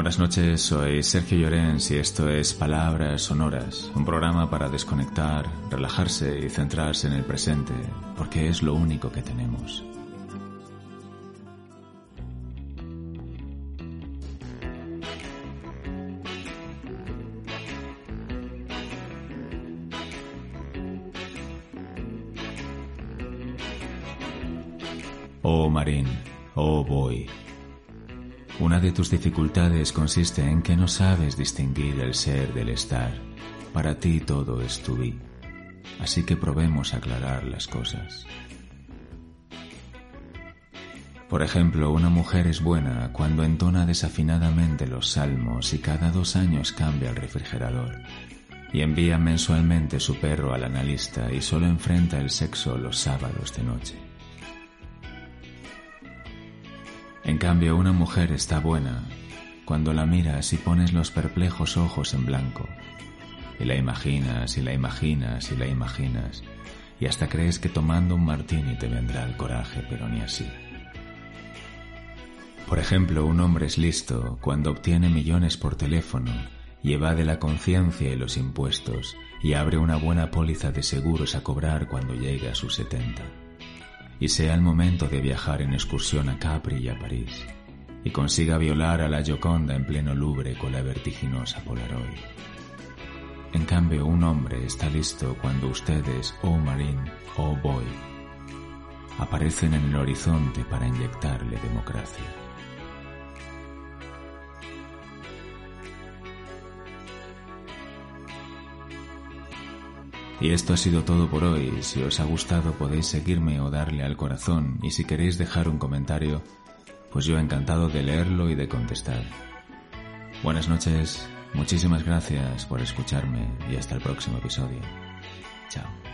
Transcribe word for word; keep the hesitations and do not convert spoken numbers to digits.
Buenas noches, soy Sergio Llorens y esto es Palabras Sonoras, un programa para desconectar, relajarse y centrarse en el presente, porque es lo único que tenemos. Oh Marín, oh Boy. Una de tus dificultades consiste en que no sabes distinguir el ser del estar. Para ti todo es tu vi. Así que probemos aclarar las cosas. Por ejemplo, una mujer es buena cuando entona desafinadamente los salmos y cada dos años cambia el refrigerador. Y envía mensualmente su perro al analista y solo enfrenta el sexo los sábados de noche. En cambio, una mujer está buena cuando la miras y pones los perplejos ojos en blanco, y la imaginas, y la imaginas, y la imaginas, y hasta crees que tomando un martini te vendrá el coraje, pero ni así. Por ejemplo, un hombre es listo cuando obtiene millones por teléfono y evade la conciencia y los impuestos y abre una buena póliza de seguros a cobrar cuando llegue a sus setenta. Y sea el momento de viajar en excursión a Capri y a París, y consiga violar a la Gioconda en pleno Louvre con la vertiginosa Polaroid. En cambio, un hombre está listo cuando ustedes, oh Marín, oh Boy, aparecen en el horizonte para inyectarle democracia. Y esto ha sido todo por hoy. Si os ha gustado podéis seguirme o darle al corazón, y si queréis dejar un comentario, pues yo encantado de leerlo y de contestar. Buenas noches, muchísimas gracias por escucharme y hasta el próximo episodio. Chao.